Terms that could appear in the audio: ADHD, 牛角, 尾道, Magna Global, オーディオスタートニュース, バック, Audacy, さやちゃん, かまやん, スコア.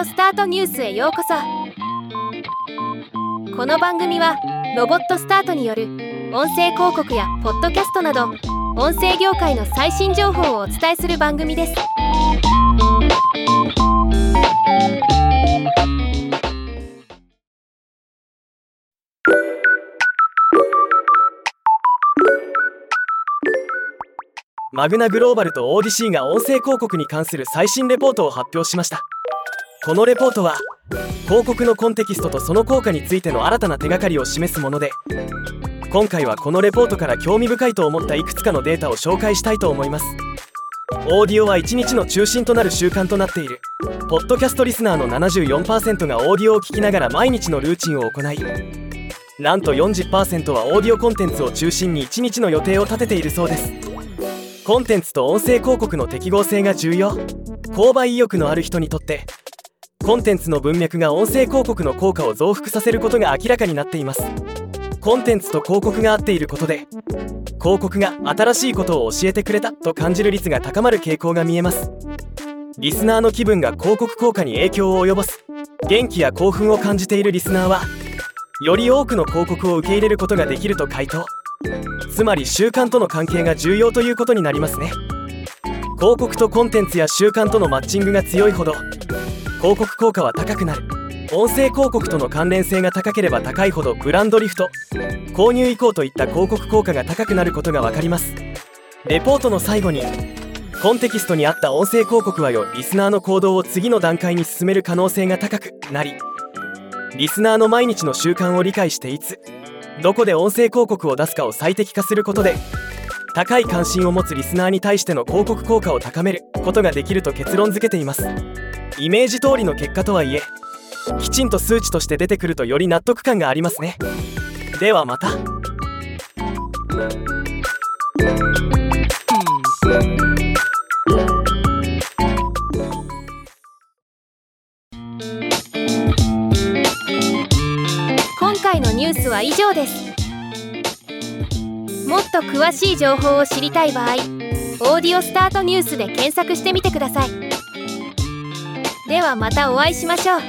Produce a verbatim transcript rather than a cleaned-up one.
オスタートニュースへようこそ。この番組はロボットスタートによる音声広告やポッドキャストなど音声業界の最新情報をお伝えする番組です。マグナグローバルとAudacyが音声広告に関する最新レポートを発表しました。このレポートは広告のコンテキストとその効果についての新たな手がかりを示すもので、今回はこのレポートから興味深いと思ったいくつかのデータを紹介したいと思います。オーディオはいちにちの中心となる習慣となっている。ポッドキャストリスナーの ななじゅうよんパーセント がオーディオを聞きながら毎日のルーチンを行い、なんと よんじゅっパーセント はオーディオコンテンツを中心にいちにちの予定を立てているそうです。コンテンツと音声広告の適合性が重要。購買意欲のある人にとってコンテンツの文脈が音声広告の効果を増幅させることが明らかになっています。コンテンツと広告が合っていることで、広告が新しいことを教えてくれたと感じる率が高まる傾向が見えます。リスナーの気分が広告効果に影響を及ぼす。元気や興奮を感じているリスナーはより多くの広告を受け入れることができると回答。つまり習慣との関係が重要ということになりますね。広告とコンテンツや習慣とのマッチングが強いほど広告効果は高くなる。音声広告との関連性が高ければ高いほどブランドリフト、購入以降といった広告効果が高くなることが分かります。レポートの最後に、コンテキストに合った音声広告はよリスナーの行動を次の段階に進める可能性が高くなり、リスナーの毎日の習慣を理解して、いつどこで音声広告を出すかを最適化することで、高い関心を持つリスナーに対しての広告効果を高めることができると結論付けています。イメージ通りの結果とはいえ、きちんと数値として出てくるとより納得感がありますね。ではまた。今回のニュースは以上です。もっと詳しい情報を知りたい場合、オーディオスタートニュースで検索してみてください。ではまたお会いしましょう。